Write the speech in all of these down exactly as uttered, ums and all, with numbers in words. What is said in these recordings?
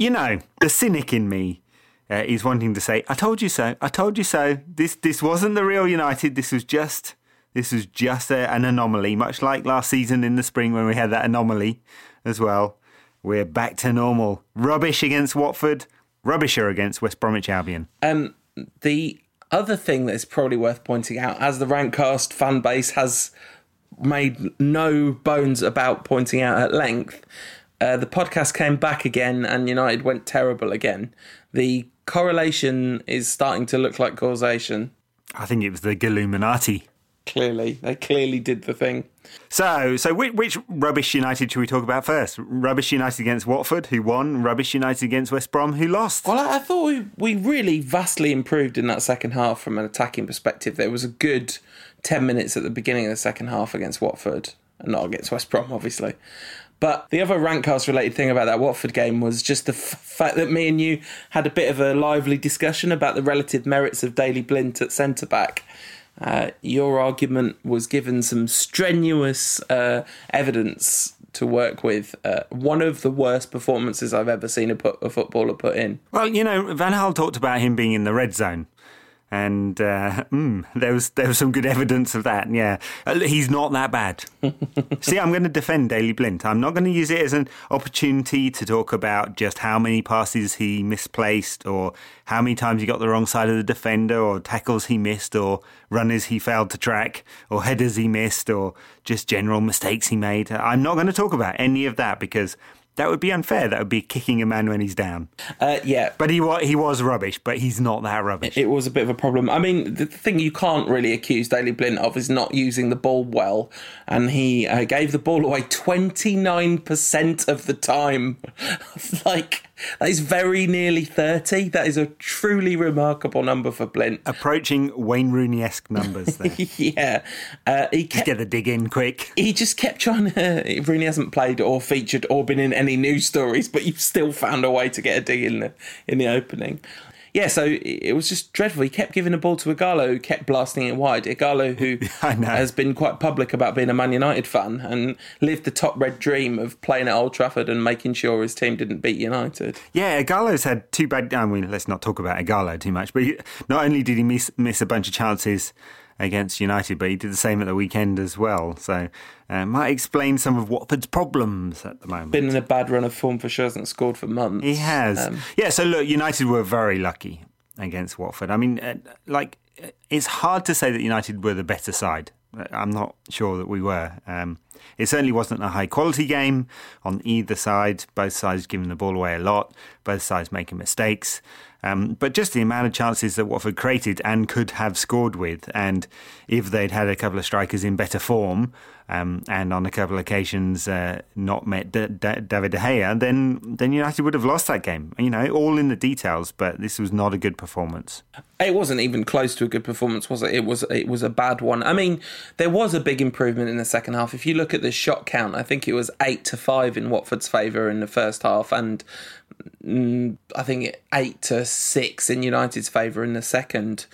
you know, the cynic in me uh, is wanting to say, I told you so, I told you so. This this wasn't the real United. This was just this was just a, an anomaly, much like last season in the spring when we had that anomaly as well. We're back to normal. Rubbish against Watford, rubbisher against West Bromwich Albion. Um, the other thing that's probably worth pointing out, as the Rantcast fan base has made no bones about pointing out at length, uh, the podcast came back again and United went terrible again. The correlation is starting to look like causation. I think it was the Galluminati. Clearly, they clearly did the thing. So, so which, which rubbish United should we talk about first? Rubbish United against Watford, who won. Rubbish United against West Brom, who lost. Well, I, I thought we, we really vastly improved in that second half from an attacking perspective. There was a good ten minutes at the beginning of the second half against Watford, and not against West Brom, obviously. But the other Rantcast-related thing about that Watford game was just the f- fact that me and you had a bit of a lively discussion about the relative merits of Daley Blind at centre-back. Uh, your argument was given some strenuous uh, evidence to work with. Uh, one of the worst performances I've ever seen a, put, a footballer put in. Well, you know, Van Gaal talked about him being in the red zone. And uh, mm, there was there was some good evidence of that, yeah. He's not that bad. See, I'm going to defend Daley Blind. I'm not going to use it as an opportunity to talk about just how many passes he misplaced or how many times he got the wrong side of the defender or tackles he missed or runners he failed to track or headers he missed or just general mistakes he made. I'm not going to talk about any of that because that would be unfair. That would be kicking a man when he's down. Uh, yeah. But he, wa- he was rubbish, but he's not that rubbish. It was a bit of a problem. I mean, the thing you can't really accuse Daley Blind of is not using the ball well. And he uh, gave the ball away twenty-nine percent of the time. Like, that is very nearly thirty. That is a truly remarkable number for Blind. Approaching Wayne Rooney-esque numbers there. Yeah. Uh, he kept, just get the dig in quick. He just kept trying to... Rooney hasn't played or featured or been in any news stories, but you've still found a way to get a dig in the, in the opening. Yeah, so it was just dreadful. He kept giving the ball to Ighalo, who kept blasting it wide. Ighalo, who has been quite public about being a Man United fan and lived the top red dream of playing at Old Trafford and making sure his team didn't beat United. Yeah, Ighalo's had two bad... I mean, let's not talk about Ighalo too much, but he, not only did he miss, miss a bunch of chances against United, but he did the same at the weekend as well. So uh, might explain some of Watford's problems at the moment. Been in a bad run of form for sure, hasn't scored for months. He has. Um, yeah, so look, United were very lucky against Watford. I mean, uh, like, it's hard to say that United were the better side. I'm not sure that we were. Um, it certainly wasn't a high-quality game on either side. Both sides giving the ball away a lot. Both sides making mistakes. Um, but just the amount of chances that Watford created and could have scored with, and if they'd had a couple of strikers in better form, um, and on a couple of occasions uh, not met D- D- David De Gea, then then United would have lost that game. You know, all in the details, but this was not a good performance. It wasn't even close to a good performance, was it? It was it was a bad one. I mean, there was a big improvement in the second half. If you look at the shot count, I think it was eight to five in Watford's favour in the first half, and I think eight to six in United's favour in the second.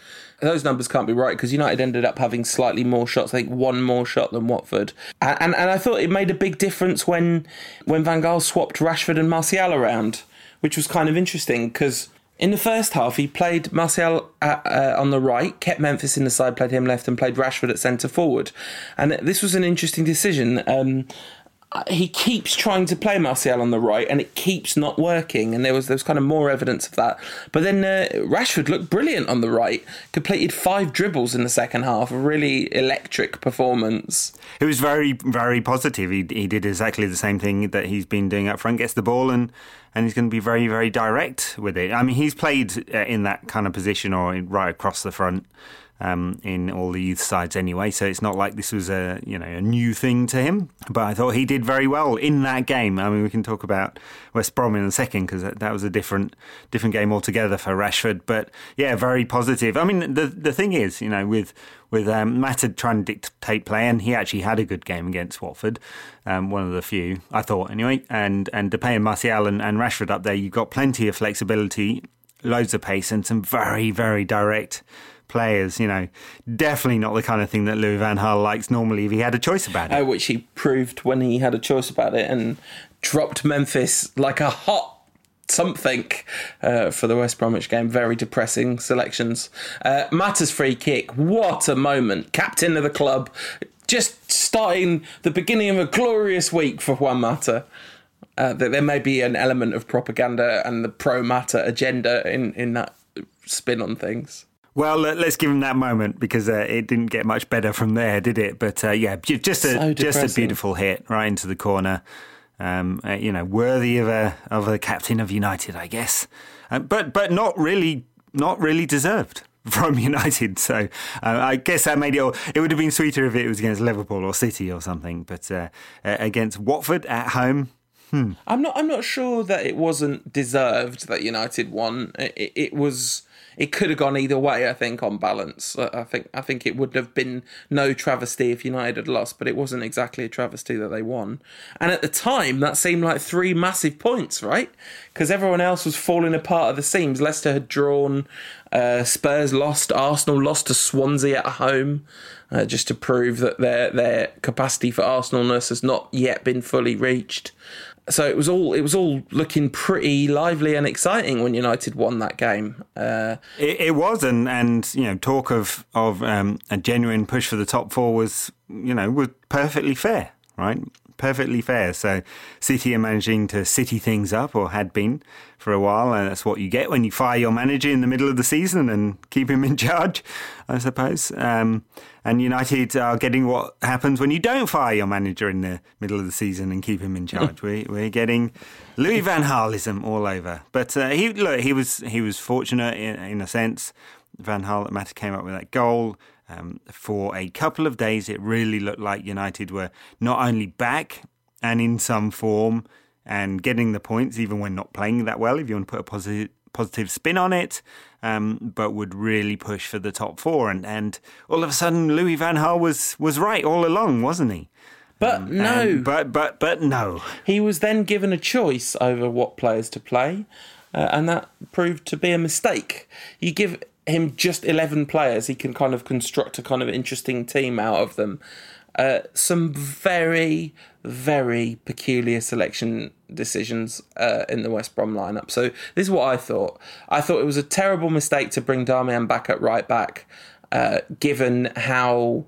Those numbers can't be right because United ended up having slightly more shots, I think one more shot than Watford. And, and, and I thought it made a big difference when, when Van Gaal swapped Rashford and Martial around, which was kind of interesting because in the first half he played Martial at, uh, on the right, kept Memphis in the side, played him left and played Rashford at centre-forward. And this was an interesting decision. Um, He keeps trying to play Martial on the right and it keeps not working. And there was, there was kind of more evidence of that. But then uh, Rashford looked brilliant on the right. Completed five dribbles in the second half. A really electric performance. It was very, very positive. He he did exactly the same thing that he's been doing up front. Gets the ball and, and he's going to be very, very direct with it. I mean, he's played in that kind of position or right across the front Um, in all the youth sides anyway, so it's not like this was a you know a new thing to him. But I thought he did very well in that game. I mean, we can talk about West Brom in a second because that, that was a different different game altogether for Rashford. But yeah, very positive. I mean, the the thing is, you know, with with um, Mata trying to dictate play, and he actually had a good game against Watford, um, one of the few I thought anyway. And and Depay and Martial and, and Rashford up there, you've got plenty of flexibility, loads of pace, and some very very direct players, you know, definitely not the kind of thing that Louis van Gaal likes normally if he had a choice about it. Uh, which he proved when he had a choice about it and dropped Memphis like a hot something uh, for the West Bromwich game. Very depressing selections. Uh, Mata's free kick. What a moment. Captain of the club. Just starting the beginning of a glorious week for Juan Mata. Uh, that there may be an element of propaganda and the pro-Mata agenda in, in that spin on things. Well, uh, let's give him that moment because uh, it didn't get much better from there, did it? But uh, yeah, just a so just a beautiful hit right into the corner. Um, uh, you know, worthy of a of a captain of United, I guess. Uh, but but not really not really deserved from United. So uh, I guess that made it all. It would have been sweeter if it was against Liverpool or City or something. But uh, uh, against Watford at home. Hmm. I'm not. I'm not sure that it wasn't deserved that United won. It, it was. It could have gone either way. I think on balance. I think. I think it would have been no travesty if United had lost, but it wasn't exactly a travesty that they won. And at the time, that seemed like three massive points, right? Because everyone else was falling apart at the seams. Leicester had drawn. Uh, Spurs lost. Arsenal lost to Swansea at home. Uh, just to prove that their their capacity for Arsenalness has not yet been fully reached. So it was all it was all looking pretty lively and exciting when United won that game. Uh, it, it was, and, and you know, talk of of um, a genuine push for the top four was you know was perfectly fair, right? Perfectly fair. So City are managing to city things up, or had been for a while, and that's what you get when you fire your manager in the middle of the season and keep him in charge, I suppose. Um, and United are getting what happens when you don't fire your manager in the middle of the season and keep him in charge. we, we're getting Louis van Gaalism all over. But uh, he look, he was he was fortunate in, in a sense. Van Gaal that Mata came up with that goal. Um, for a couple of days, it really looked like United were not only back and in some form and getting the points, even when not playing that well, if you want to put a positive positive spin on it, um, but would really push for the top four. And, and all of a sudden, Louis van Gaal was was right all along, wasn't he? But um, no. And, but, but, but no. He was then given a choice over what players to play, uh, and that proved to be a mistake. You give... him just eleven players, he can kind of construct a kind of interesting team out of them. Uh, some very, very peculiar selection decisions uh, in the West Brom lineup. So this is what I thought. I thought it was a terrible mistake to bring Darmian back at right back, uh, given how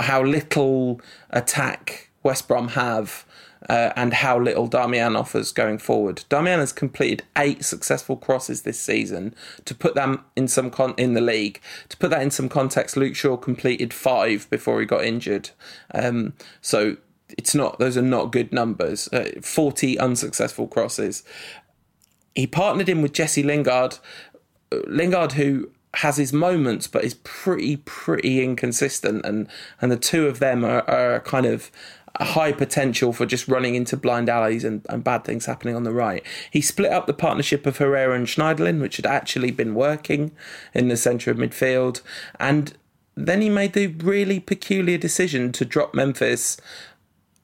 how little attack West Brom have. Uh, and how little Darmian offers going forward. Darmian has completed eight successful crosses this season. To put them in some con- in the league, to put that in some context, Luke Shaw completed five before he got injured. Um, so it's not; those are not good numbers. Uh, Forty unsuccessful crosses. He partnered in with Jesse Lingard. Lingard, who has his moments, but is pretty pretty inconsistent, and and the two of them are, are kind of. A high potential for just running into blind alleys and, and bad things happening on the right. He split up the partnership of Herrera and Schneiderlin, which had actually been working in the centre of midfield. And then he made the really peculiar decision to drop Memphis.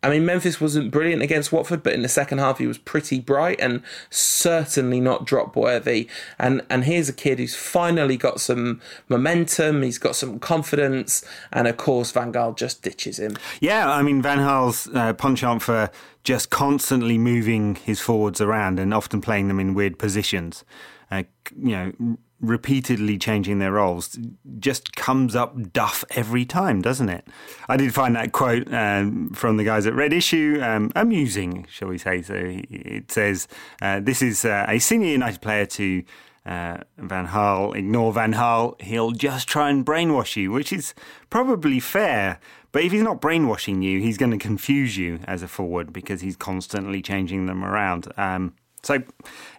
I mean, Memphis wasn't brilliant against Watford, but in the second half he was pretty bright and certainly not drop-worthy. And, and here's a kid who's finally got some momentum, he's got some confidence, and of course Van Gaal just ditches him. Yeah, I mean, Van Gaal's uh, penchant for just constantly moving his forwards around and often playing them in weird positions, uh, you know, repeatedly changing their roles just comes up duff every time, doesn't it? I did find that quote um, from the guys at Red Issue um, amusing, shall we say. So it says, uh, this is uh, a senior United player to uh, Van Gaal. Ignore Van Gaal. He'll just try and brainwash you, which is probably fair. But if he's not brainwashing you, he's going to confuse you as a forward because he's constantly changing them around. Um So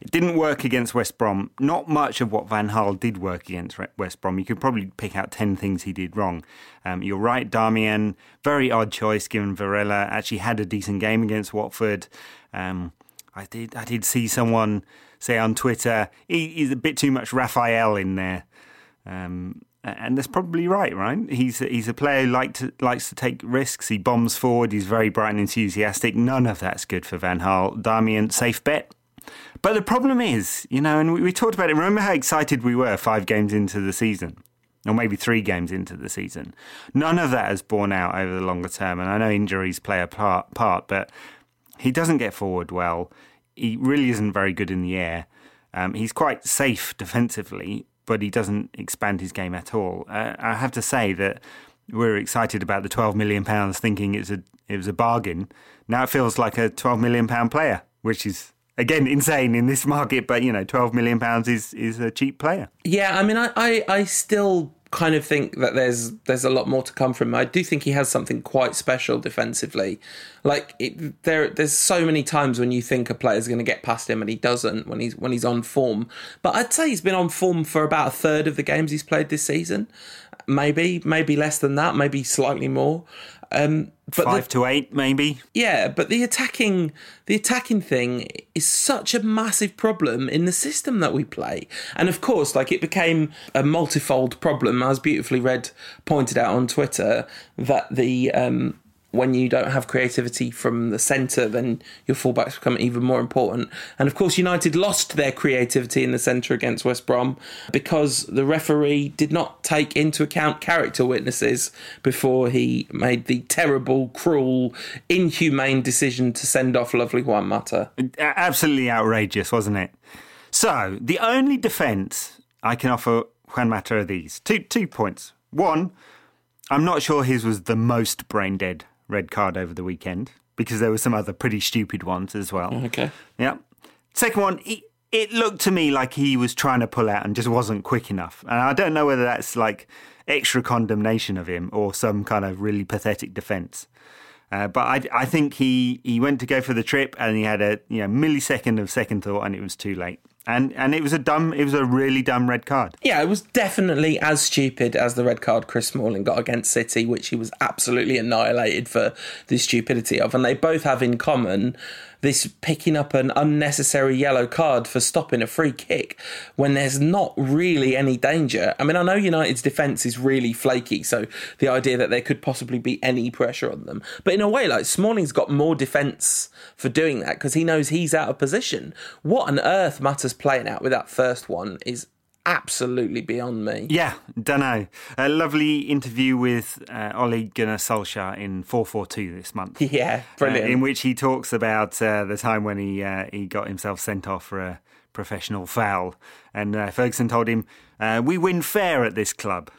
it didn't work against West Brom. Not much of what Van Gaal did work against West Brom. You could probably pick out ten things he did wrong. Um, you're right, Darmian, very odd choice given Varela. Actually had a decent game against Watford. Um, I did I did see someone say on Twitter, he, he's a bit too much Rafael in there. Um, and that's probably right, right? He's, he's a player who like to, likes to take risks. He bombs forward. He's very bright and enthusiastic. None of that's good for Van Gaal. Darmian, safe bet. But the problem is, you know, and we, we talked about it. Remember how excited we were five games into the season, or maybe three games into the season. None of that has borne out over the longer term. And I know injuries play a part, part but he doesn't get forward well. He really isn't very good in the air. Um, he's quite safe defensively, but he doesn't expand his game at all. Uh, I have to say that we're excited about the twelve million pounds, thinking it's a it was a bargain. Now it feels like a twelve million pounds player, which is, again, insane in this market. But, you know, twelve million pounds is, is a cheap player. Yeah, I mean, I, I, I still kind of think that there's there's a lot more to come from him. I do think he has something quite special defensively. Like, it, there there's so many times when you think a player's going to get past him and he doesn't when he's when he's on form. But I'd say he's been on form for about a third of the games he's played this season. Maybe, maybe less than that, maybe slightly more. Um, but Five the, to eight, maybe. Yeah, but the attacking, the attacking thing is such a massive problem in the system that we play. And of course, like, it became a multifold problem, as beautifully Red pointed out on Twitter, that the um, when you don't have creativity from the centre, then your fullbacks become even more important. And of course, United lost their creativity in the centre against West Brom because the referee did not take into account character witnesses before he made the terrible, cruel, inhumane decision to send off lovely Juan Mata. Absolutely outrageous, wasn't it? So, the only defence I can offer Juan Mata are these. Two, two points. One, I'm not sure his was the most brain-dead red card over the weekend, because there were some other pretty stupid ones as well. Okay. Yeah. Second one, it, it looked to me like he was trying to pull out and just wasn't quick enough. And I don't know whether that's like extra condemnation of him or some kind of really pathetic defence. Uh, but I, I think he, he went to go for the trip and he had a you know millisecond of second thought and it was too late. And and it was a dumb, it was a really dumb red card. Yeah, it was definitely as stupid as the red card Chris Smalling got against City, which he was absolutely annihilated for the stupidity of. And they both have in common this picking up an unnecessary yellow card for stopping a free kick when there's not really any danger. I mean, I know United's defence is really flaky, so the idea that there could possibly be any pressure on them. But in a way, like, Smalling's got more defence for doing that because he knows he's out of position. What on earth Mata's playing out with that first one is absolutely beyond me. Yeah, dunno. A lovely interview with uh, Ole Gunnar Solskjaer in four four two this month. Yeah, brilliant. Uh, in which he talks about uh, the time when he uh, he got himself sent off for a professional foul. And uh, Ferguson told him, uh, we win fair at this club.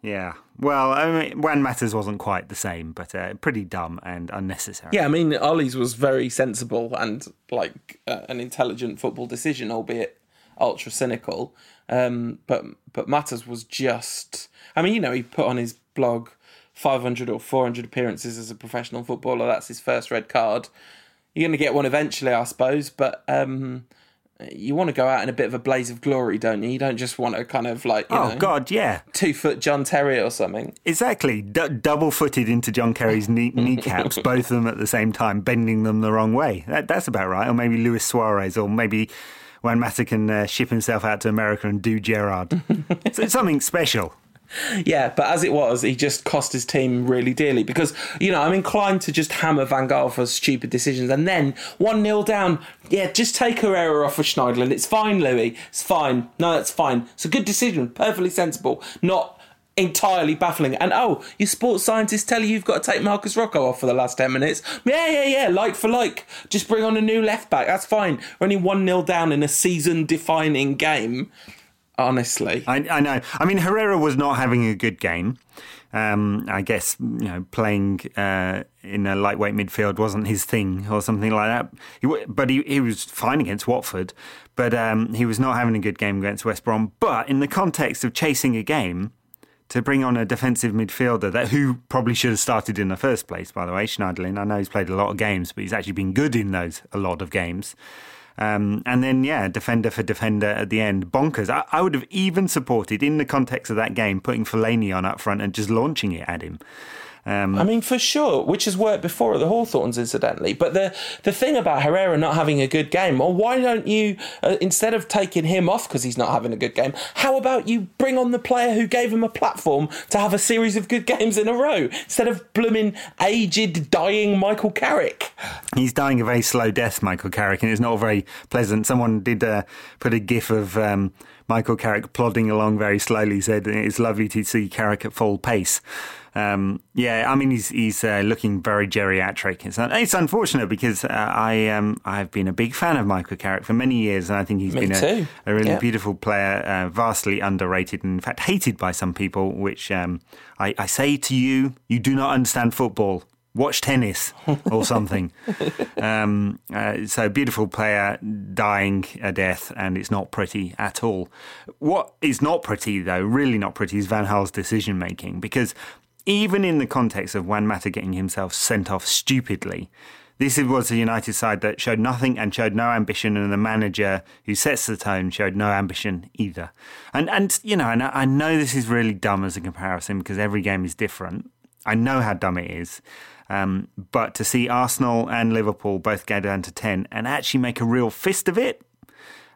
Yeah. Well, I mean, Juan Mata's wasn't quite the same, but uh, pretty dumb and unnecessary. Yeah, I mean, Ole's was very sensible and like uh, an intelligent football decision, albeit ultra cynical. Um, but but Mata's was just... I mean, you know, he put on his blog five hundred or four hundred appearances as a professional footballer. That's his first red card. You're going to get one eventually, I suppose, but um, you want to go out in a bit of a blaze of glory, don't you? You don't just want to kind of like, you oh, know... Oh, God, yeah. Two-foot John Terry or something. Exactly. D- double-footed into John Terry's knee- kneecaps, both of them at the same time, bending them the wrong way. That, that's about right. Or maybe Luis Suarez, or maybe... when Mata can uh, ship himself out to America and do Gerrard. So it's something special. Yeah, but as it was, he just cost his team really dearly because, you know, I'm inclined to just hammer Van Gaal for stupid decisions. And then one nil down, yeah, just take Herrera off of Schneiderlin. It's fine, Louis. It's fine. No, that's fine. It's a good decision. Perfectly sensible. Not entirely baffling. And, oh, your sports scientists tell you you've got to take Marcus Rojo off for the last ten minutes. Yeah, yeah, yeah, like for like. Just bring on a new left-back. That's fine. We're only one nil down in a season-defining game. Honestly. I, I know. I mean, Herrera was not having a good game. Um, I guess, you know, playing uh, in a lightweight midfield wasn't his thing or something like that. He, but he, he was fine against Watford. But um, he was not having a good game against West Brom. But in the context of chasing a game... to bring on a defensive midfielder that who probably should have started in the first place, by the way, Schneiderlin. I know he's played a lot of games, but he's actually been good in those a lot of games. Um, and then, yeah, defender for defender at the end. Bonkers. I, I would have even supported, in the context of that game, putting Fellaini on up front and just launching it at him. Um, I mean, for sure, which has worked before at the Hawthorns, incidentally. But the the thing about Herrera not having a good game, well, why don't you, uh, instead of taking him off because he's not having a good game, how about you bring on the player who gave him a platform to have a series of good games in a row, instead of blooming aged, dying Michael Carrick? He's dying a very slow death, Michael Carrick, and it's not very pleasant. Someone did uh, put a gif of... Um, Michael Carrick plodding along very slowly said it's lovely to see Carrick at full pace. Um, yeah, I mean, he's he's uh, looking very geriatric. It's, un- it's unfortunate because uh, I, um, I've been a big fan of Michael Carrick for many years, and I think he's Me been a, a really yeah. beautiful player, uh, vastly underrated and, in fact, hated by some people, which um, I, I say to you, you do not understand football. Watch tennis or something. um, uh, so beautiful player dying a death, and it's not pretty at all. What is not pretty, though, really not pretty, is Van Gaal's decision-making, because even in the context of Juan Mata getting himself sent off stupidly, this was a United side that showed nothing and showed no ambition, and the manager who sets the tone showed no ambition either. And, and you know, and I know this is really dumb as a comparison because every game is different. I know how dumb it is. Um, but to see Arsenal and Liverpool both go down to ten and actually make a real fist of it,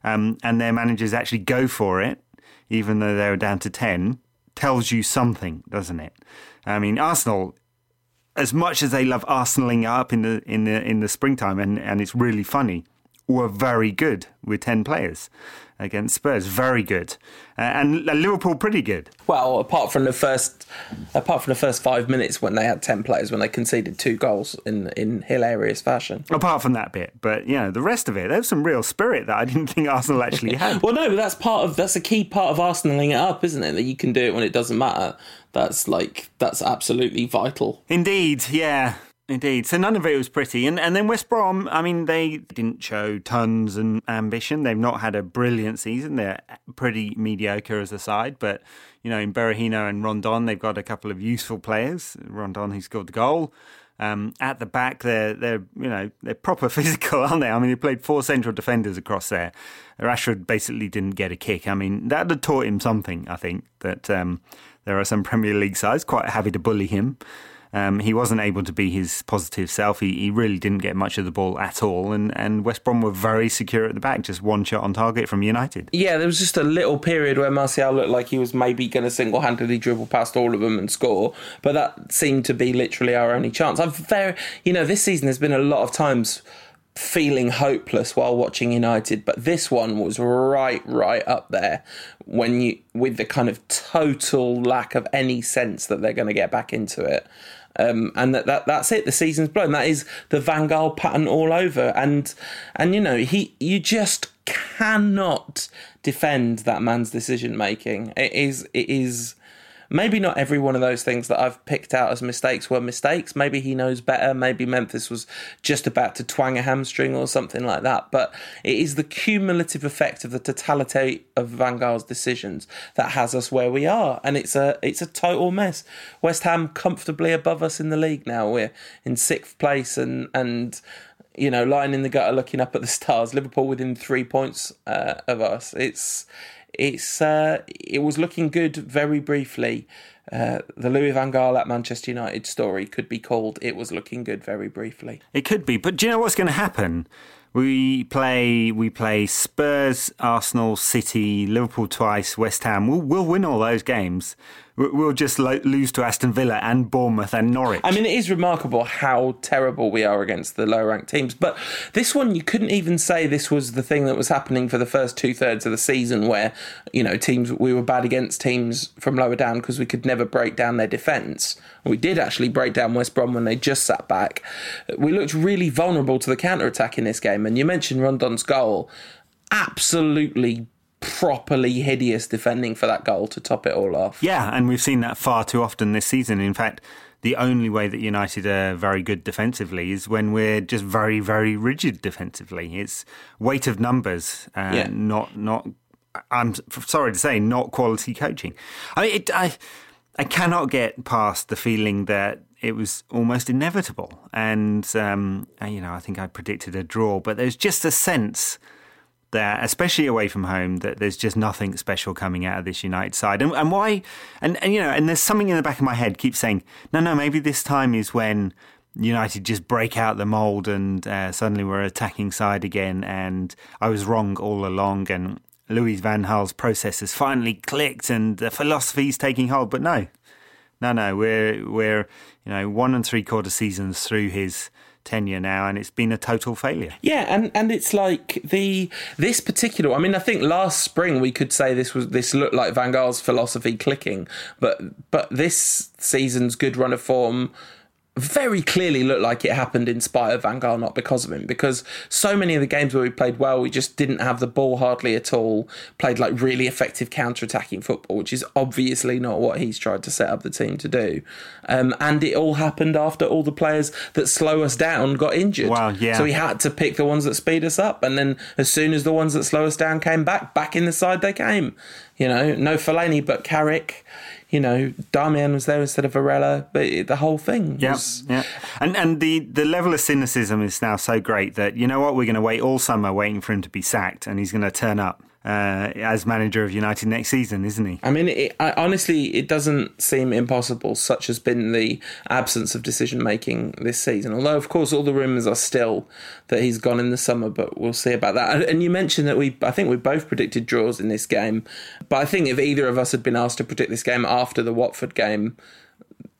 um, and their managers actually go for it, even though they were down to ten, tells you something, doesn't it? I mean, Arsenal, as much as they love Arsenaling up in the in the in the springtime, and, and it's really funny, were very good with ten players against Spurs, very good, uh, and Liverpool pretty good. Well, apart from the first, apart from the first five minutes when they had ten players, when they conceded two goals in in hilarious fashion. Apart from that bit, but you know the rest of it, there was some real spirit that I didn't think Arsenal actually had. Well, no, but that's part of that's a key part of Arsenaling it up, isn't it? That you can do it when it doesn't matter. That's like that's absolutely vital. Indeed, yeah. Indeed. So none of it was pretty. And and then West Brom, I mean, they didn't show tons and ambition. They've not had a brilliant season. They're pretty mediocre as a side. But, you know, in Berahino and Rondon, they've got a couple of useful players. Rondon, who scored the goal. Um, at the back, they're, they're, you know, they're proper physical, aren't they? I mean, they played four central defenders across there. Rashford basically didn't get a kick. I mean, that had taught him something, I think, that um, there are some Premier League sides quite happy to bully him. Um, he wasn't able to be his positive self. He, he really didn't get much of the ball at all. And, and West Brom were very secure at the back, just one shot on target from United. Yeah, there was just a little period where Martial looked like he was maybe going to single-handedly dribble past all of them and score. But that seemed to be literally our only chance. I've very, you know, this season there's been a lot of times feeling hopeless while watching United, but this one was right, right up there when you with the kind of total lack of any sense that they're going to get back into it. Um, and that, that that's it. The season's blown. That is the Van Gaal pattern all over. And and you know he you just cannot defend that man's decision making. It is it is maybe not every one of those things that I've picked out as mistakes were mistakes. Maybe he knows better. Maybe Memphis was just about to twang a hamstring or something like that. But it is the cumulative effect of the totality of Van Gaal's decisions that has us where we are. And it's a it's a total mess. West Ham comfortably above us in the league now. We're in sixth place and and you know lying in the gutter looking up at the stars. Liverpool within three points uh, of us. It's It's uh, it was looking good very briefly. Uh, the Louis van Gaal at Manchester United story could be called "It was looking good very briefly." It could be, but do you know what's going to happen? We play we play Spurs, Arsenal, City, Liverpool twice, West Ham. We'll, we'll win all those games. We'll just lo- lose to Aston Villa and Bournemouth and Norwich. I mean, it is remarkable how terrible we are against the low-ranked teams. But this one, you couldn't even say this was the thing that was happening for the first two-thirds of the season where, you know, teams we were bad against teams from lower down because we could never break down their defence. We did actually break down West Brom when they just sat back. We looked really vulnerable to the counter-attack in this game. And you mentioned Rondon's goal. Absolutely properly hideous defending for that goal to top it all off. Yeah, and we've seen that far too often this season. In fact, the only way that United are very good defensively is when we're just very, very rigid defensively. It's weight of numbers, uh, yeah. not, not. I'm sorry to say, not quality coaching. I mean, it, I, I cannot get past the feeling that it was almost inevitable. And, um, you know, I think I predicted a draw, but there's just a sense there, especially away from home, that there's just nothing special coming out of this United side. And, and why, and, and you know, and there's something in the back of my head keeps saying, no, no, maybe this time is when United just break out the mould and uh, suddenly we're attacking side again. And I was wrong all along. And Louis van Gaal's process has finally clicked and the philosophy's taking hold. But no, no, no, we're, we're you know, one and three quarter seasons through his tenure now, and it's been a total failure. Yeah, and, and it's like the this particular... I mean, I think last spring we could say this was this looked like Van Gaal's philosophy clicking, but but this season's good run of form very clearly looked like it happened in spite of Van Gaal, not because of him, because so many of the games where we played well, we just didn't have the ball hardly at all, played like really effective counter-attacking football, which is obviously not what he's tried to set up the team to do. Um, and it all happened after all the players that slow us down got injured. Wow, yeah. So he had to pick the ones that speed us up, and then as soon as the ones that slow us down came back, back in the side they came. You know, no Fellaini but Carrick. You know, Darmian was there instead of Varela, but it, the whole thing was... Yeah, yeah. And, and the, the level of cynicism is now so great that, you know what, we're going to wait all summer waiting for him to be sacked, and he's going to turn up uh, as manager of United next season, isn't he? I mean, it, I, honestly, it doesn't seem impossible, such has been the absence of decision-making this season. Although, of course, all the rumours are still that he's gone in the summer, but we'll see about that. And, and you mentioned that we, I think we both predicted draws in this game, but I think if either of us had been asked to predict this game after After the Watford game,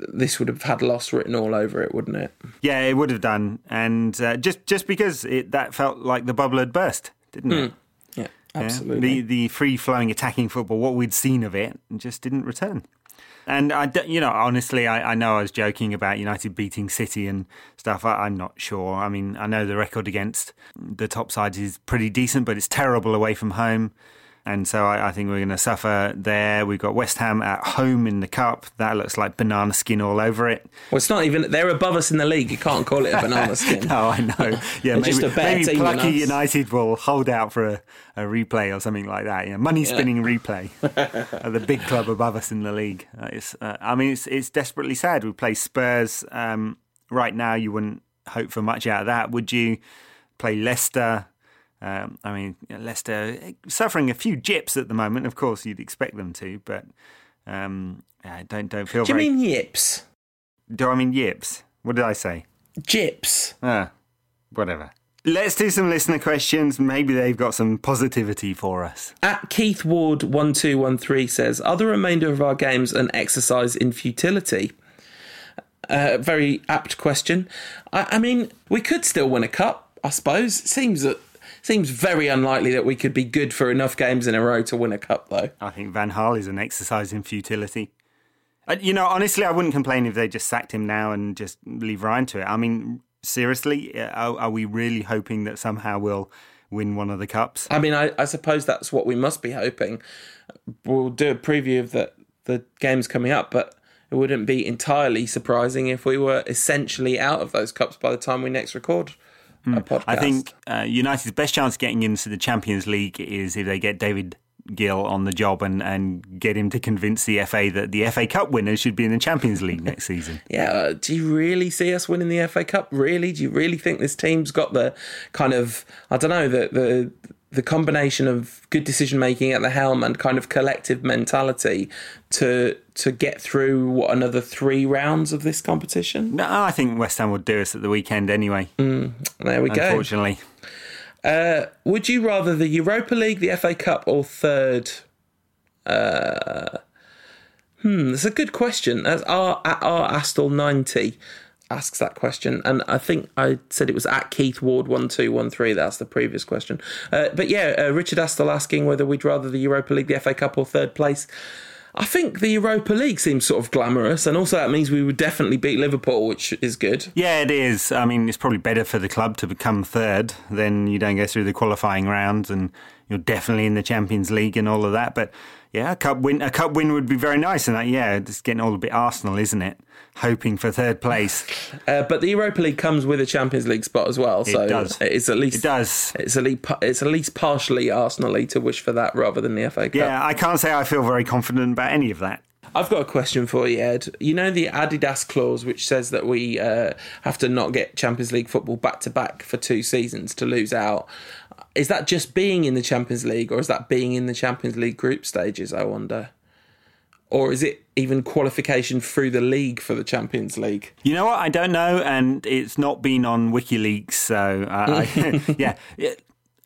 this would have had loss written all over it, wouldn't it? Yeah, it would have done. And uh, just just because it, that felt like the bubble had burst, didn't it? Mm. Yeah, absolutely. Yeah, the the free-flowing attacking football, what we'd seen of it, just didn't return. And, I, you know, honestly, I, I know I was joking about United beating City and stuff. I, I'm not sure. I mean, I know the record against the top sides is pretty decent, but it's terrible away from home. And so I, I think we're going to suffer there. We've got West Ham at home in the Cup. That looks like banana skin all over it. Well, it's not even... They're above us in the league. You can't call it a banana skin. No, I know. Yeah, maybe, just a better maybe Plucky United will hold out for a, a replay or something like that. You know, money-spinning yeah. replay of the big club above us in the league. Uh, it's, uh, I mean, it's, it's desperately sad. We play Spurs um, right now. You wouldn't hope for much out of that, would you? Play Leicester... Um, I mean, Leicester suffering a few yips at the moment. Of course, you'd expect them to, but um, I don't don't feel. Do very... you mean yips? Do I mean yips? What did I say? Yips. Ah, whatever. Let's do some listener questions. Maybe they've got some positivity for us. At Keith Ward one two one three says, "Are the remainder of our games an exercise in futility?" Uh, very apt question. I, I mean, we could still win a cup, I suppose. It seems that. Seems very unlikely that we could be good for enough games in a row to win a cup, though. I think Van Gaal is an exercise in futility. You know, honestly, I wouldn't complain if they just sacked him now and just leave Ryan to it. I mean, seriously, are, are we really hoping that somehow we'll win one of the cups? I mean, I, I suppose that's what we must be hoping. We'll do a preview of the, the games coming up, but it wouldn't be entirely surprising if we were essentially out of those cups by the time we next record. I think uh, United's best chance of getting into the Champions League is if they get David Gill on the job and, and get him to convince the F A that the F A Cup winners should be in the Champions League next season. Yeah, uh, do you really see us winning the F A Cup? Really? Do you really think this team's got the kind of, I don't know, the... the the combination of good decision-making at the helm and kind of collective mentality to to get through, what, another three rounds of this competition? No, I think West Ham would do us at the weekend anyway. Mm, there we unfortunately. go. Unfortunately. Uh, would you rather the Europa League, the F A Cup, or third? Uh, hmm, that's a good question. That's our, our Astle ninety asks that question, and I think I said it was at Keith Ward one two one three that's the previous question, uh, but yeah uh, Richard Astle asking whether we'd rather the Europa League, the F A Cup or third place. I think the Europa League seems sort of glamorous, and also that means we would definitely beat Liverpool, which is good. Yeah, it is. I mean, it's probably better for the club to become third, then you don't go through the qualifying rounds and you're definitely in the Champions League and all of that, but yeah, a cup win. A cup win would be very nice, and that, yeah, it's getting all a bit Arsenal, isn't it? Hoping for third place. Uh, but the Europa League comes with a Champions League spot as well, so it does. It's at least it does. It's at least it's at least partially Arsenal-y to wish for that rather than the F A Cup. Yeah, I can't say I feel very confident about any of that. I've got a question for you, Ed. You know the Adidas clause, which says that we uh, have to not get Champions League football back-to-back for two seasons to lose out. Is that just being in the Champions League, or is that being in the Champions League group stages, I wonder? Or is it even qualification through the league for the Champions League? You know what? I don't know, and it's not been on WikiLeaks, so... I, I, yeah.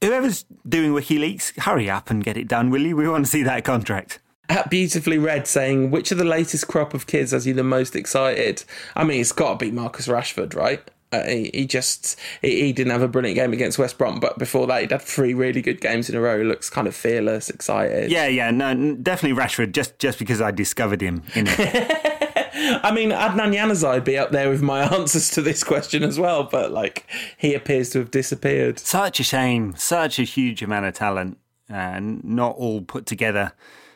Whoever's doing WikiLeaks, hurry up and get it done, will you? We want to see that contract. At Beautifully Red saying, which of the latest crop of kids has you the most excited? I mean, it's got to be Marcus Rashford, right? Uh, he, he just he, he didn't have a brilliant game against West Brom, but before that he'd had three really good games in a row. He looks kind of fearless, excited. Yeah, yeah, no, definitely Rashford. Just just because I discovered him in it. I mean, Adnan Januzaj would be up there with my answers to this question as well, but like he appears to have disappeared. Such a shame. Such a huge amount of talent, and uh, not all put together,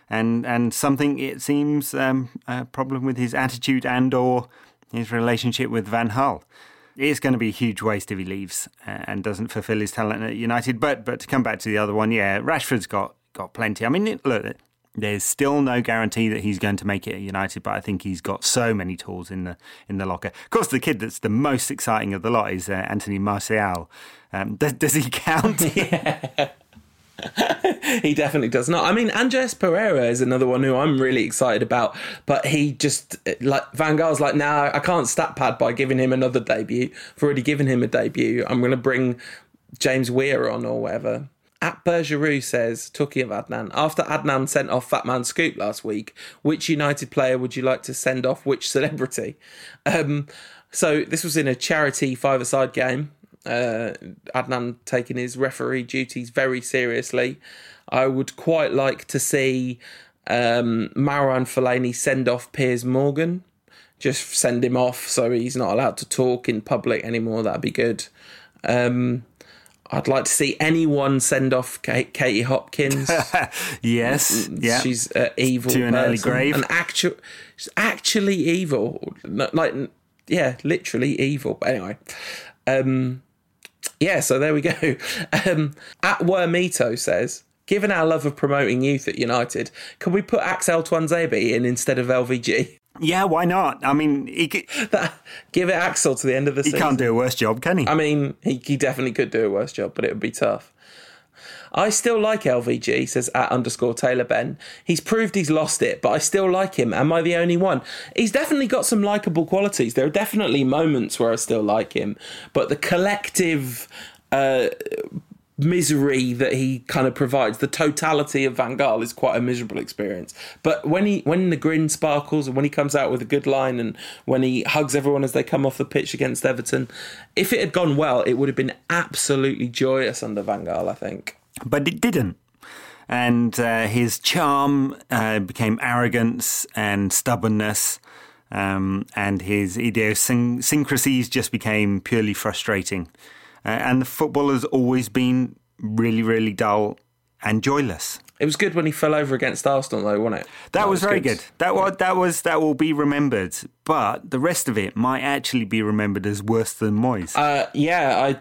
and and something it seems um, a problem with his attitude and or his relationship with Van Gaal. It's going to be a huge waste if he leaves and doesn't fulfil his talent at United. But but to come back to the other one, yeah, Rashford's got got plenty. I mean, look. There's still no guarantee that he's going to make it at United, but I think he's got so many tools in the in the locker. Of course, the kid that's the most exciting of the lot is uh, Anthony Martial. Um, does, does he count? Yeah. He definitely does not. I mean, Andres Pereira is another one who I'm really excited about, but he just, like, Van Gaal's like, nah, I can't stat pad by giving him another debut. I've already given him a debut. I'm going to bring James Weir on or whatever. At Bergerou says, talking of Adnan, after Adnan sent off Fat Man Scoop last week, which United player would you like to send off which celebrity? Um, so this was in a charity five-a-side game. Uh, Adnan taking his referee duties very seriously. I would quite like to see um, Marouane Fellaini send off Piers Morgan. Just send him off so he's not allowed to talk in public anymore. That'd be good. Um... I'd like to see anyone send off Kate, Katie Hopkins. Yes, yeah, she's an evil to an person, early grave, an actual, she's actually evil, like yeah, literally evil. But anyway, um, yeah. So there we go. Um, at Wormito says, given our love of promoting youth at United, can we put Axel Tuanzebe in instead of L V G? Yeah, why not? I mean, he could... that, give it Axel to the end of the he season. He can't do a worse job, can he? I mean, he, he definitely could do a worse job, but it would be tough. I still like L V G, says at underscore Taylor Ben. He's proved he's lost it, but I still like him. Am I the only one? He's definitely got some likeable qualities. There are definitely moments where I still like him, but the collective... Uh, misery that he kind of provides, the totality of Van Gaal is quite a miserable experience. But when he when the grin sparkles and when he comes out with a good line and when he hugs everyone as they come off the pitch against Everton, if it had gone well, it would have been absolutely joyous under Van Gaal, I think. But it didn't. And uh, his charm uh, became arrogance and stubbornness, um, and his idiosyncrasies just became purely frustrating. Uh, and the football has always been really, really dull and joyless. It was good when he fell over against Arsenal, though, wasn't it? That, that was, was very good. good. That was that was that will be remembered. But the rest of it might actually be remembered as worse than Moyes. Uh, yeah, I.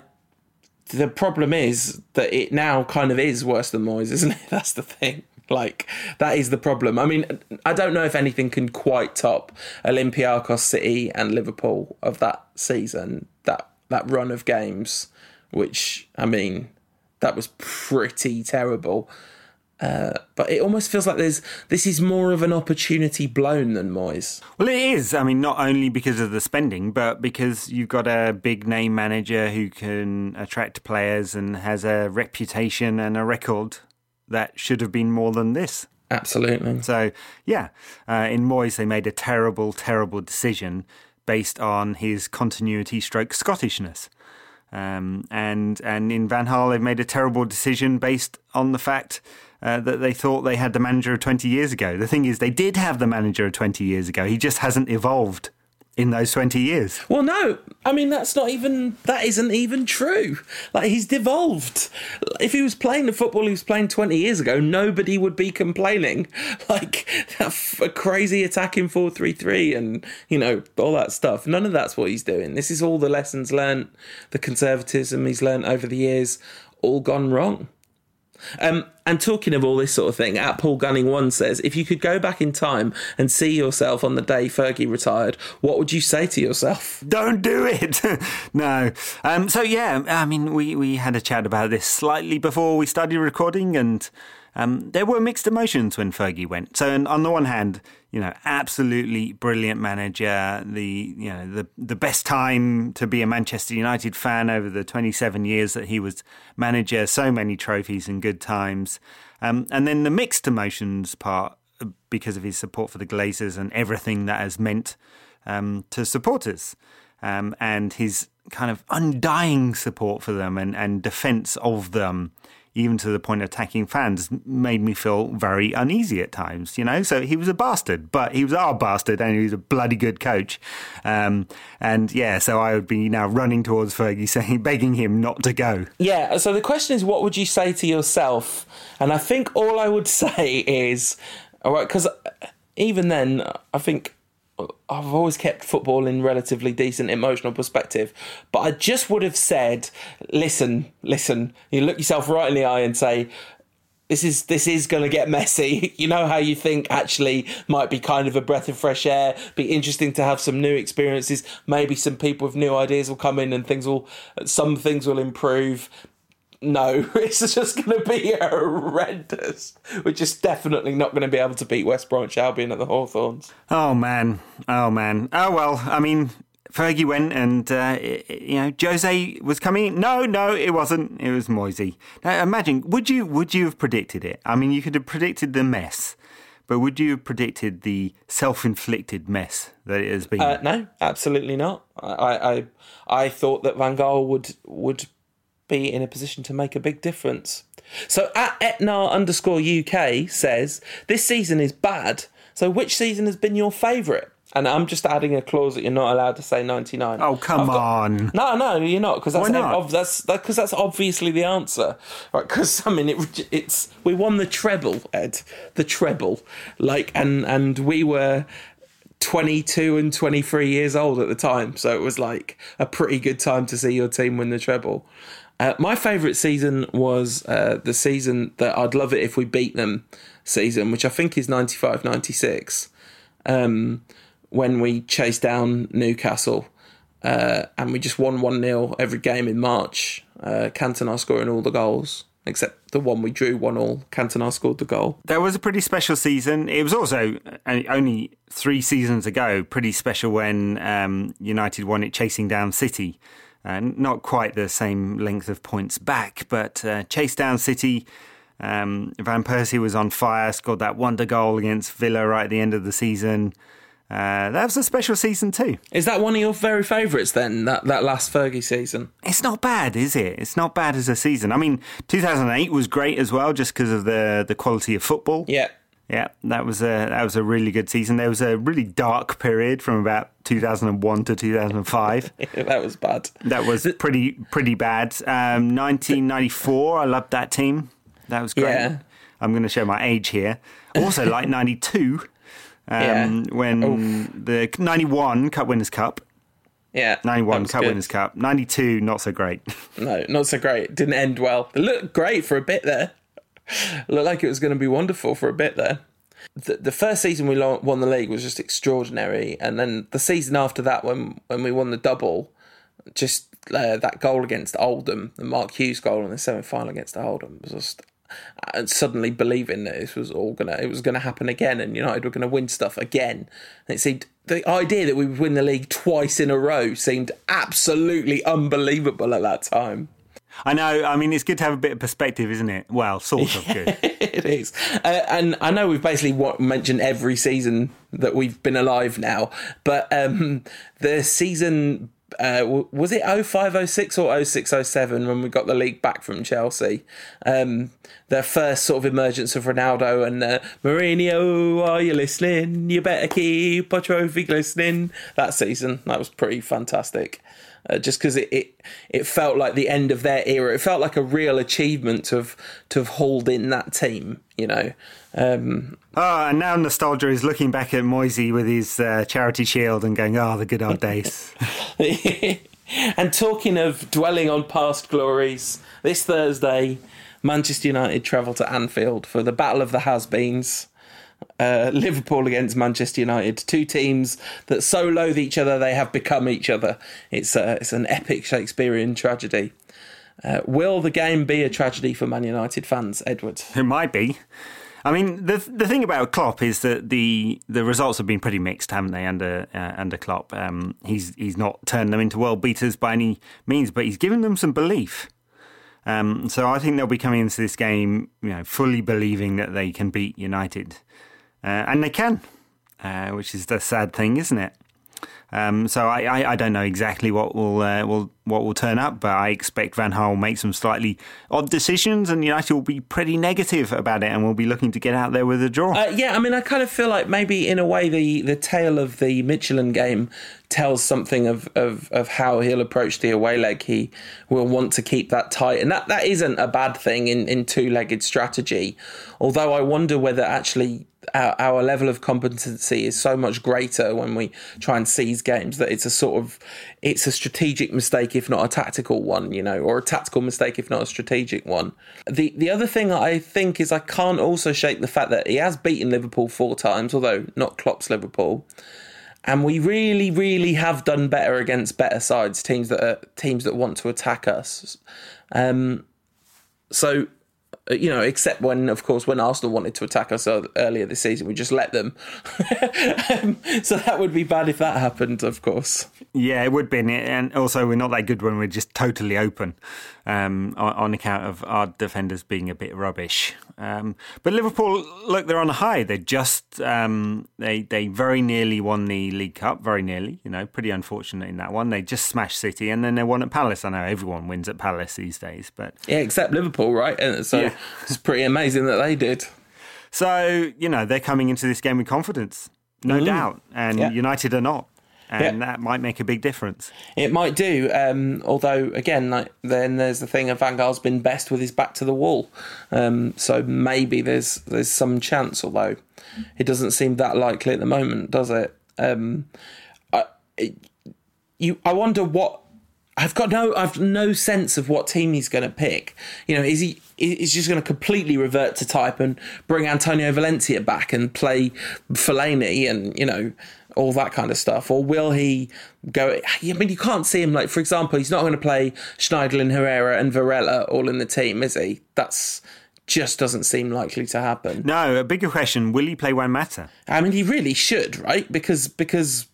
The problem is that it now kind of is worse than Moyes, isn't it? That's the thing. Like, that is the problem. I mean, I don't know if anything can quite top Olympiacos, City and Liverpool of that season. That. That run of games, which, I mean, that was pretty terrible. Uh, but it almost feels like there's this is more of an opportunity blown than Moyes. Well, it is. I mean, not only because of the spending, but because you've got a big-name manager who can attract players and has a reputation and a record that should have been more than this. Absolutely. So, yeah, uh, in Moyes, they made a terrible, terrible decision based on his continuity stroke Scottishness. Um, and and in Van Gaal, they've made a terrible decision based on the fact uh, that they thought they had the manager of twenty years ago. The thing is, they did have the manager of twenty years ago. He just hasn't evolved in those twenty years. Well, no. I mean, that's not even... That isn't even true. Like, he's devolved. If he was playing the football he was playing twenty years ago, nobody would be complaining. Like, that f- a crazy attacking four three three and, you know, all that stuff. None of that's what he's doing. This is all the lessons learned, the conservatism he's learned over the years, all gone wrong. Um, and talking of all this sort of thing, at Paul Gunning One says, if you could go back in time and see yourself on the day Fergie retired, what would you say to yourself? Don't do it. No. Um, so yeah, I mean, we, we had a chat about this slightly before we started recording, and um, there were mixed emotions when Fergie went. So on, on the one hand, you know, absolutely brilliant manager, the you know the the best time to be a Manchester United fan over the twenty-seven years that he was manager, so many trophies and good times. Um, and then the mixed emotions part, because of his support for the Glazers and everything that has meant um, to supporters, um, and his kind of undying support for them and, and defence of them, even to the point of attacking fans, made me feel very uneasy at times, you know? So he was a bastard, but he was our bastard and he was a bloody good coach. Um, and, yeah, so I would be now running towards Fergie saying, begging him not to go. Yeah, so the question is, what would you say to yourself? And I think all I would say is, all right, because even then, I think I've always kept football in relatively decent emotional perspective, but I just would have said, listen, listen, you look yourself right in the eye and say, this is this is going to get messy. You know how you think actually might be kind of a breath of fresh air, be interesting to have some new experiences. Maybe some people with new ideas will come in and things will, some things will improve. No, it's just going to be horrendous. We're just definitely not going to be able to beat West Bromwich Albion at the Hawthorns. Oh, man. Oh, man. Oh, well, I mean, Fergie went and, uh, you know, Jose was coming. No, no, it wasn't. It was Moisey. Now, imagine, would you, would you have predicted it? I mean, you could have predicted the mess, but would you have predicted the self-inflicted mess that it has been? Uh, no, absolutely not. I, I, I thought that Van Gaal would... would be in a position to make a big difference. So at Etnar underscore U K says, this season is bad. So which season has been your favourite? And I'm just adding a clause that you're not allowed to say ninety-nine. Oh, come got, on. No, no, you're not. Because that's, ob- that's, that, that's obviously the answer. Because, right, I mean, it, it's we won the treble, Ed. The treble. Like, and, and we were twenty-two and twenty-three years old at the time. So it was like a pretty good time to see your team win the treble. Uh, my favourite season was uh, the season that I'd love it if we beat them season, which I think is ninety-five ninety-six, um, when we chased down Newcastle uh, and we just won one nil every game in March. Uh, Cantona scoring all the goals, except the one we drew one all. Cantona scored the goal. That was a pretty special season. It was also only three seasons ago, pretty special when um, United won it chasing down City. Uh, not quite the same length of points back, but uh, chased down City. Um, Van Persie was on fire, scored that wonder goal against Villa right at the end of the season. Uh, that was a special season too. Is that one of your very favourites then, that, that last Fergie season? It's not bad, is it? It's not bad as a season. I mean, two thousand eight was great as well, just because of the, the quality of football. Yeah. Yeah, that was a that was a really good season. There was a really dark period from about two thousand one to two thousand five. That was bad. That was pretty pretty bad. Um, nineteen ninety-four, I loved that team. That was great. Yeah. I'm going to show my age here. Also, like ninety-two, um, yeah. when Oof. the ninety-one Cup Winners' Cup. Yeah, ninety-one Cup Winners' Cup. ninety-two, not so great. No, not so great. Didn't end well. It looked great for a bit there. Looked like it was going to be wonderful for a bit there. The, the first season we won the league was just extraordinary. And then the season after that, when, when we won the double, just uh, that goal against Oldham, the Mark Hughes goal in the semi-final against Oldham, was just uh, suddenly believing that this was all gonna it was gonna happen again, and United were gonna win stuff again. And it seemed the idea that we would win the league twice in a row seemed absolutely unbelievable at that time. I know, I mean, it's good to have a bit of perspective, isn't it? Well, sort of good. It is. Uh, and I know we've basically what, mentioned every season that we've been alive now, but um, the season, uh, was it oh five oh six or oh six oh seven when we got the league back from Chelsea? Um, their first sort of emergence of Ronaldo and uh, Mourinho, are you listening? You better keep a trophy glistening. That season, that was pretty fantastic. Uh, just because it, it it felt like the end of their era. It felt like a real achievement to have, to have hauled in that team, you know. Um, oh, and now nostalgia is looking back at Moisey with his uh, charity shield and going, oh, the good old days. And talking of dwelling on past glories, this Thursday, Manchester United travel to Anfield for the Battle of the Has-Beens. Uh, Liverpool against Manchester United, two teams that so loathe each other they have become each other. It's a, it's an epic Shakespearean tragedy. Uh, will the game be a tragedy for Man United fans, Edward? It might be. I mean, the the thing about Klopp is that the the results have been pretty mixed, haven't they? Under uh, under Klopp, um, he's he's not turned them into world beaters by any means, but he's given them some belief. Um, so I think they'll be coming into this game, you know, fully believing that they can beat United. Uh, and they can, uh, which is the sad thing, isn't it? Um, so I, I, I don't know exactly what will uh, will what will turn up, but I expect Van Gaal will make some slightly odd decisions, and United will be pretty negative about it, and will be looking to get out there with a draw. Uh, yeah, I mean, I kind of feel like maybe in a way the the tale of the Michelin game tells something of, of, of how he'll approach the away leg. He will want to keep that tight, and that, that isn't a bad thing in, in two-legged strategy, although I wonder whether actually our, our level of competency is so much greater when we try and seize games that it's a sort of, it's a strategic mistake if not a tactical one, you know, or a tactical mistake if not a strategic one. The, the other thing I think is I can't also shake the fact that he has beaten Liverpool four times, although not Klopp's Liverpool. And we really, really have done better against better sides, teams that are, teams that want to attack us. Um, so, you know, except when, of course, when Arsenal wanted to attack us earlier this season, we just let them. um, so that would be bad if that happened, of course. Yeah, it would be. And also, we're not that good when we're just totally open um, on account of our defenders being a bit rubbish. Um, but Liverpool, look, they're on a high. They just, um, they they very nearly won the League Cup, very nearly, you know, pretty unfortunate in that one. They just smashed City and then they won at Palace. I know everyone wins at Palace these days, but... Yeah, except Liverpool, right? And so yeah. It's pretty amazing that they did. So, you know, they're coming into this game with confidence, no mm. doubt, and yeah. United are not. And yeah. that might make a big difference. It might do. Um, although, again, like, then there's the thing of Van Gaal's been best with his back to the wall. Um, so maybe there's there's some chance, although it doesn't seem that likely at the moment, does it? Um, I, you, I wonder what... I've got no I've no sense of what team he's going to pick. You know, is he is just going to completely revert to type and bring Antonio Valencia back and play Fellaini and, you know... all that kind of stuff, or will he go... I mean, you can't see him, like, for example, he's not going to play Schneiderlin, Herrera and Varela all in the team, is he? That's just doesn't seem likely to happen. No, a bigger question, will he play Juan Mata? I mean, he really should, right? Because, because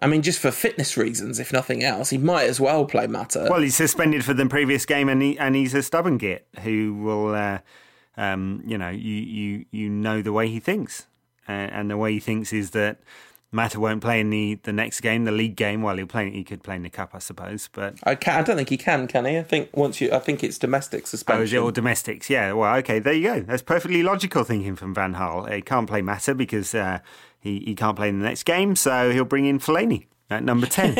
I mean, just for fitness reasons, if nothing else, he might as well play Mata. Well, he's suspended for the previous game, and, he, and he's a stubborn git who will, uh, um, you know, you, you, you know the way he thinks. Uh, and the way he thinks is that Mata won't play in the, the next game, the league game. Well, he'll play. He could play in the cup, I suppose. But I can, I don't think he can. Can he? I think once you. I think it's domestic suspension. Oh, is it all domestics? Yeah. Well, okay. There you go. That's perfectly logical thinking from Van Gaal. He can't play Mata because uh, he he can't play in the next game. So he'll bring in Fellaini at number ten.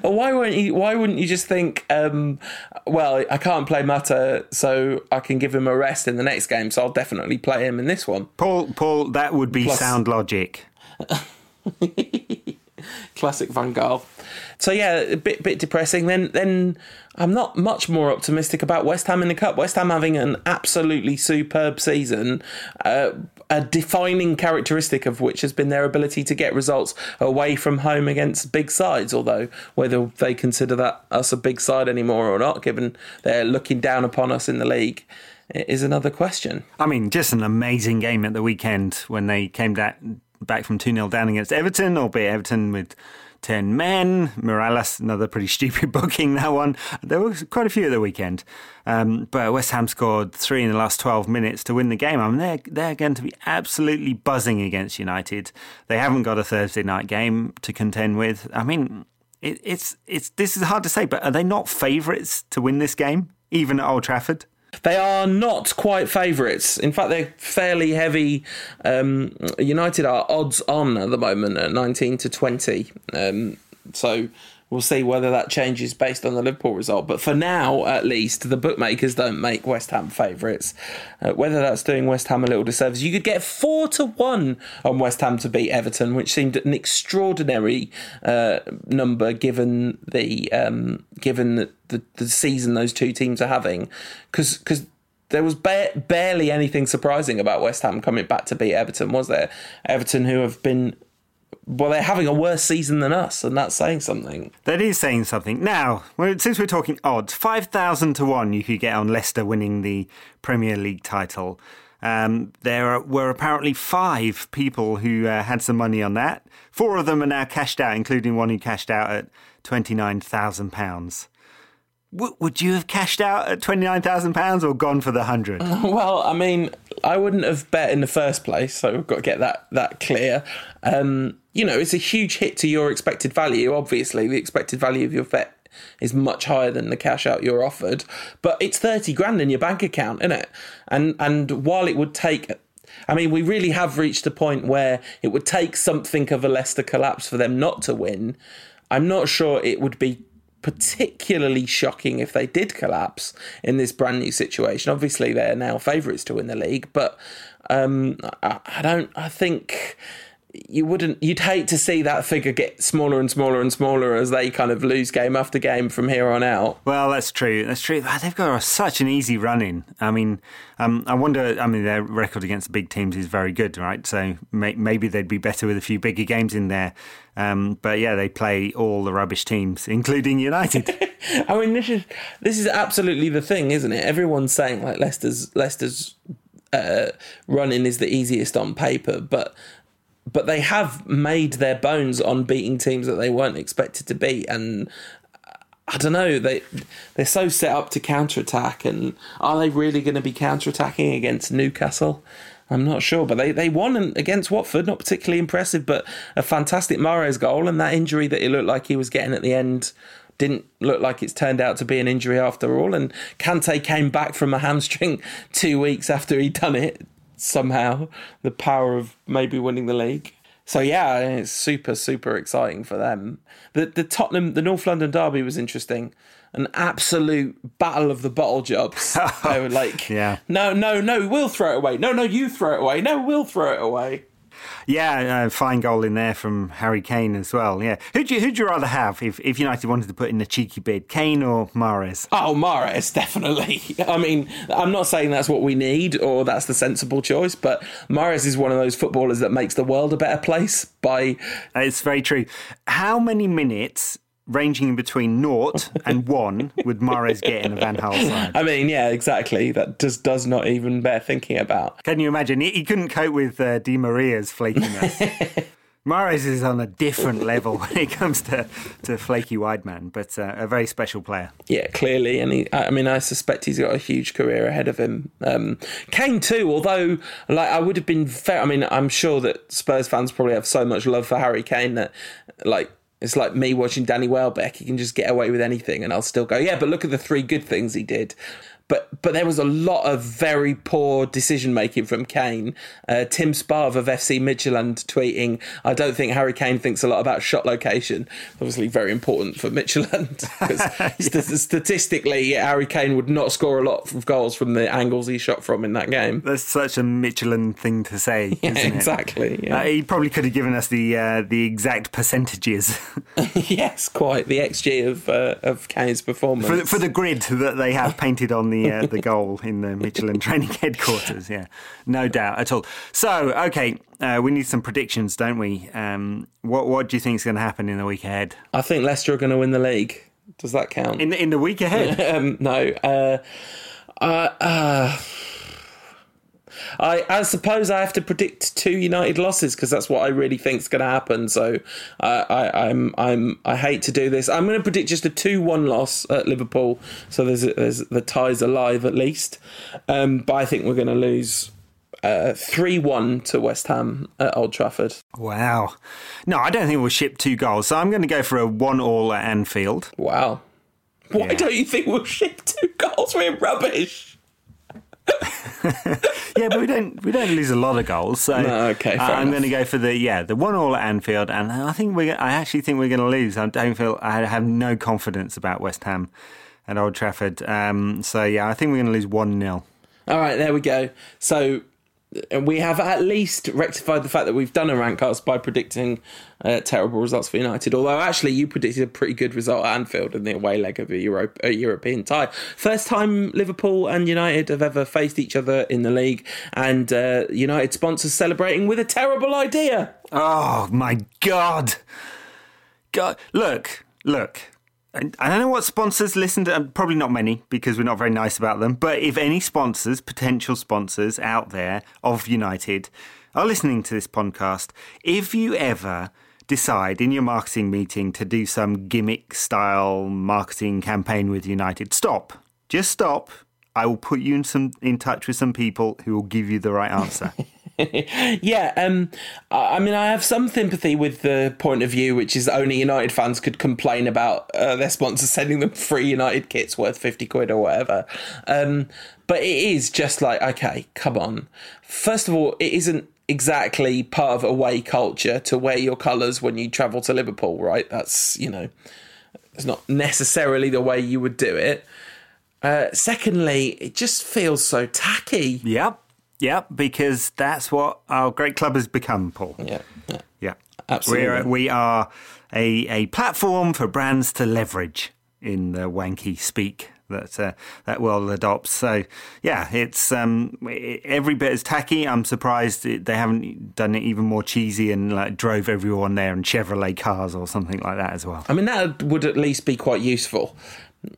But why won't you? Why wouldn't you just think? Um, well, I can't play Mata, so I can give him a rest in the next game. So I'll definitely play him in this one. Paul, Paul, that would be Plus, sound logic. Classic Van Gaal. So yeah, a bit bit depressing. Then then I'm not much more optimistic about West Ham in the Cup. West Ham having an absolutely superb season, uh, a defining characteristic of which has been their ability to get results away from home against big sides, although whether they consider that us a big side anymore or not, given they're looking down upon us in the league, is another question. I mean, just an amazing game at the weekend when they came that. back from two nil down against Everton, albeit Everton with ten men. Morales, another pretty stupid booking, that one. There were quite a few at the weekend. Um, but West Ham scored three in the last twelve minutes to win the game. I mean, they're, they're going to be absolutely buzzing against United. They haven't got a Thursday night game to contend with. I mean, it, it's it's this is hard to say, but are they not favourites to win this game, even at Old Trafford? They are not quite favourites. In fact, they're fairly heavy. Um, United are odds on at the moment at nineteen to twenty. Um, so we'll see whether that changes based on the Liverpool result. But for now, at least, the bookmakers don't make West Ham favourites. Uh, whether that's doing West Ham a little disservice. You could get four to one on West Ham to beat Everton, which seemed an extraordinary uh, number given the um, given the, the, the season those two teams are having. Because there was ba- barely anything surprising about West Ham coming back to beat Everton, was there? Everton, who have been... Well, they're having a worse season than us, and that's saying something. That is saying something. Now, since we're talking odds, five thousand to one you could get on Leicester winning the Premier League title. Um, there were apparently five people who uh, had some money on that. Four of them are now cashed out, including one who cashed out at twenty-nine thousand pounds. W- would you have cashed out at twenty-nine thousand pounds or gone for the one hundred? Well, I mean, I wouldn't have bet in the first place, so we've got to get that, that clear. Um, you know, it's a huge hit to your expected value, obviously. The expected value of your bet is much higher than the cash out you're offered. But it's thirty grand in your bank account, isn't it? And, and while it would take... I mean, we really have reached a point where it would take something of a Leicester collapse for them not to win. I'm not sure it would be particularly shocking if they did collapse in this brand new situation. Obviously, they're now favourites to win the league, but um, I, I don't. I think you wouldn't. You'd hate to see that figure get smaller and smaller and smaller as they kind of lose game after game from here on out. Well, that's true. That's true. They've got such an easy run in. I mean, um, I wonder. I mean, their record against big teams is very good, right? So may, maybe they'd be better with a few bigger games in there. Um, but yeah, they play all the rubbish teams, including United. I mean, this is this is absolutely the thing, isn't it? Everyone's saying like Leicester's Leicester's uh, run-in is the easiest on paper, but but they have made their bones on beating teams that they weren't expected to beat, and I don't know, they they're so set up to counter-attack, and are they really going to be counter-attacking against Newcastle? I'm not sure, but they, they won against Watford. Not particularly impressive, but a fantastic Mahrez goal, and that injury that it looked like he was getting at the end didn't look like it's turned out to be an injury after all. And Kante came back from a hamstring two weeks after he'd done it, somehow. The power of maybe winning the league. So yeah, it's super, super exciting for them. The, the Tottenham, the North London derby was interesting. An absolute battle of the bottle jobs. They were like, yeah. no, no, no, we'll throw it away. No, no, you throw it away. No, we'll throw it away. Yeah, a fine goal in there from Harry Kane as well. Yeah, who'd you who'd you rather have if, if United wanted to put in a cheeky bid, Kane or Mahrez? Oh, Mahrez, definitely. I mean, I'm not saying that's what we need or that's the sensible choice, but Mahrez is one of those footballers that makes the world a better place. By it's very true. How many minutes? Ranging in between naught and one would Mahrez get in a Van Gaal side? I mean, yeah, exactly. That just does not even bear thinking about. Can you imagine? He, he couldn't cope with uh, Di Maria's flakiness. Mahrez is on a different level when it comes to, to flaky wide man, but uh, a very special player. Yeah, clearly. And he, I mean, I suspect he's got a huge career ahead of him. Um, Kane too, although like I would have been fair. I mean, I'm sure that Spurs fans probably have so much love for Harry Kane that like, it's like me watching Danny Welbeck. He can just get away with anything and I'll still go, yeah, but look at the three good things he did. But but there was a lot of very poor decision-making from Kane. Uh, Tim Sparv of F C Midtjylland tweeting, I don't think Harry Kane thinks a lot about shot location. Obviously very important for Midtjylland. Because st- statistically, Harry Kane would not score a lot of goals from the angles he shot from in that game. That's such a Midtjylland thing to say, yeah, isn't it? Exactly. Yeah. Uh, he probably could have given us the uh, the exact percentages. Yes, quite. The X G of, uh, of Kane's performance. For, for the grid that they have painted on the the, uh, the goal in the Michelin training headquarters, yeah, no doubt at all. So, okay, uh, we need some predictions, don't we? Um, what what do you think is going to happen in the week ahead? I think Leicester are going to win the league. Does that count? In the, in the week ahead? um, no. Uh, uh, uh, I, I suppose I have to predict two United losses because that's what I really think is going to happen. So uh, I, I'm I'm I hate to do this. I'm going to predict just a two one loss at Liverpool. So there's there's the tie's alive at least. Um, but I think we're going to lose three one to West Ham at Old Trafford. Wow. No, I don't think we'll ship two goals. So I'm going to go for a one all at Anfield. Wow. Why yeah. don't you think we'll ship two goals? We're rubbish. Yeah, but we don't we don't lose a lot of goals, so no, okay, uh, I'm going to go for the yeah the one all at Anfield, and I think we I actually think we're going to lose. I don't feel I have no confidence about West Ham and Old Trafford, um, so yeah, I think we're going to lose one nil. All right, there we go. So we have at least rectified the fact that we've done a rankcast by predicting uh, terrible results for United. Although, actually, you predicted a pretty good result at Anfield in the away leg of a, Euro- a European tie. First time Liverpool and United have ever faced each other in the league. And uh, United sponsors celebrating with a terrible idea. Oh, my God. God. Look, look. I don't know what sponsors listen to, probably not many because we're not very nice about them, but if any sponsors, potential sponsors out there of United are listening to this podcast, if you ever decide in your marketing meeting to do some gimmick-style marketing campaign with United. Stop. Just stop. I will put you in some in touch with some people who will give you the right answer. yeah, um, I mean, I have some sympathy with the point of view, which is only United fans could complain about uh, their sponsors sending them free United kits worth fifty quid or whatever. Um, but it is just like, okay, come on. First of all, it isn't exactly part of away culture to wear your colours when you travel to Liverpool, right? That's, you know, it's not necessarily the way you would do it. Uh, secondly, it just feels so tacky. Yep. Yep, because that's what our great club has become, Paul. Yeah, yeah, yeah. absolutely. We're, we are a, a platform for brands to leverage in the wanky speak that uh, that world adopts. So, yeah, it's um, every bit as tacky. I'm surprised they haven't done it even more cheesy and like drove everyone there in Chevrolet cars or something like that as well. I mean, that would at least be quite useful.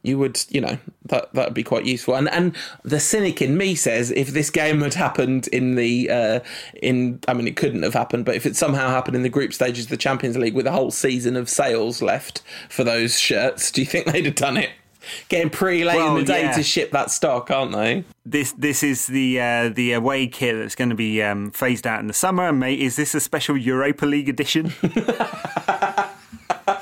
You would, you know, that that would be quite useful. And and the cynic in me says, if this game had happened in the, uh, in I mean, it couldn't have happened, but if it somehow happened in the group stages of the Champions League with a whole season of sales left for those shirts, do you think they'd have done it? Getting pretty late well, in the day yeah. to ship that stock, aren't they? This this is the uh, the away kit that's going to be um, phased out in the summer. Mate, is this a special Europa League edition?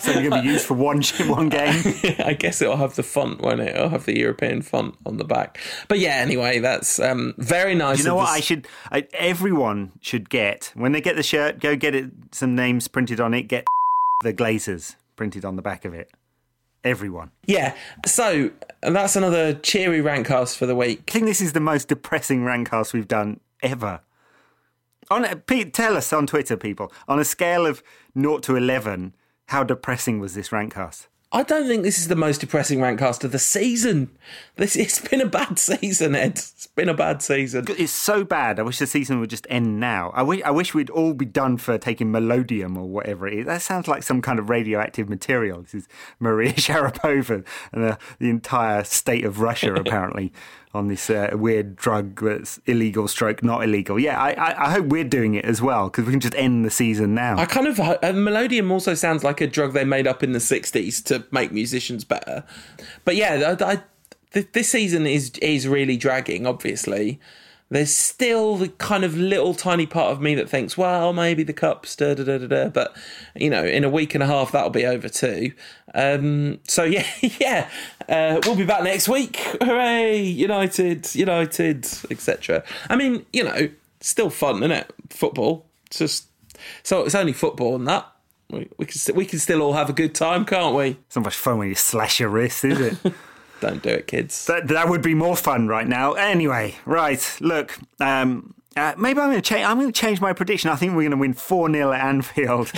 So you're going to be used for one one game. I guess it'll have the font, won't it? It'll have the European font on the back. But yeah, anyway, that's um, very nice. You know what? I should. I, everyone should get, when they get the shirt, go get it. Some names printed on it. Get the Glazers printed on the back of it. Everyone. Yeah. So that's another cheery Rankcast for the week. I think this is the most depressing Rankcast we've done ever. On Pete, tell us on Twitter, people, on a scale of naught to eleven. How depressing was this Rankcast? I don't think this is the most depressing Rankcast of the season. This It's been a bad season, Ed. It's been a bad season. It's so bad. I wish the season would just end now. I wish, I wish we'd all be done for taking Melodium or whatever it is. That sounds like some kind of radioactive material. This is Maria Sharapova and the, the entire state of Russia, apparently, on this uh, weird drug that's illegal stroke, not illegal. Yeah, I, I, I hope we're doing it as well, because we can just end the season now. I kind of... Uh, Melodium also sounds like a drug they made up in the sixties to make musicians better. But yeah, I, I, th- this season is is really dragging, obviously. There's still the kind of little tiny part of me that thinks, well, maybe the Cups, da da da da da. But, you know, in a week and a half, that'll be over too. Um, so, yeah, yeah, uh, we'll be back next week. Hooray, United, United, et cetera. I mean, you know, still fun, isn't it? Football. It's just, so it's only football and that. We, we, can, we can still all have a good time, can't we? It's not much fun when you slash your wrist, is it? Don't do it, kids. That that would be more fun right now. Anyway, right, look, um, uh, maybe I'm going to change. I'm going to change my prediction. I think we're going to win four nil at Anfield.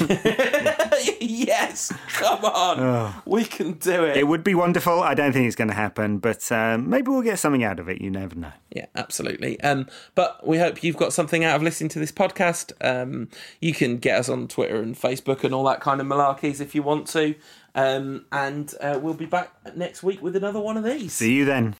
Yes, come on, oh. We can do it. It would be wonderful. I don't think it's going to happen, but um, maybe we'll get something out of it. You never know. Yeah, absolutely. Um, but we hope you've got something out of listening to this podcast. Um, you can get us on Twitter and Facebook and all that kind of malarkeys if you want to. Um, and uh, we'll be back next week with another one of these. See you then.